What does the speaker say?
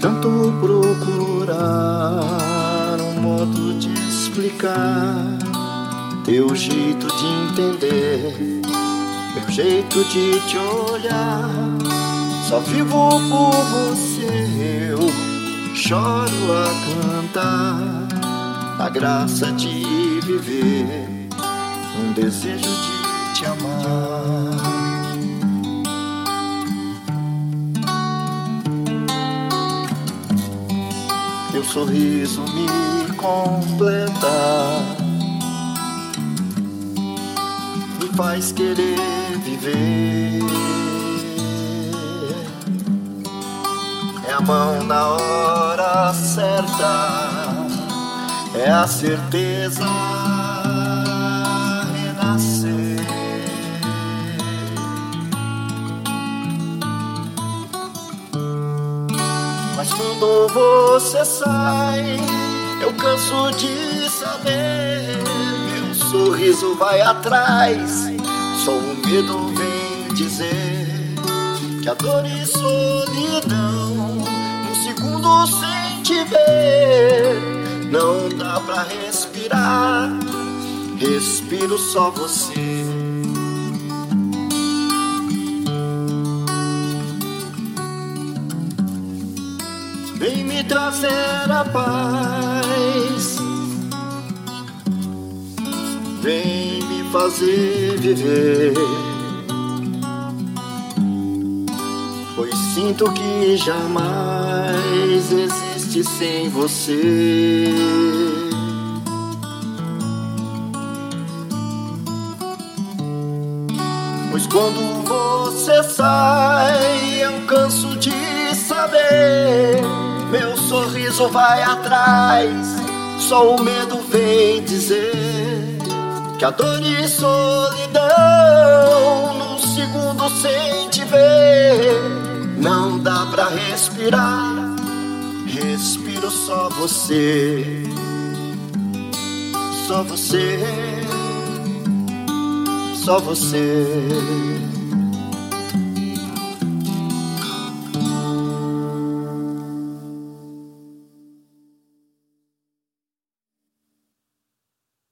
Tanto procurar um modo de explicar teu jeito de entender, meu jeito de te olhar. Só vivo por você, eu choro a cantar a graça de viver, um desejo de te amar. Teu sorriso me completa, me faz querer viver. É a mão na hora certa, é a certeza renascer. Mas quando você sai, eu canso de saber. Meu sorriso vai atrás, só o medo vem dizer que a dor e solidão, um segundo sem te ver, não dá pra respirar. Respiro só você. Vem me trazer a paz, vem me fazer viver, pois sinto que jamais existe sem você. Pois quando você sai, eu canso de saber. Meu sorriso vai atrás, só o medo vem dizer que a dor e solidão, num segundo sem te ver, não dá pra respirar. Respiro só você, só você, só você.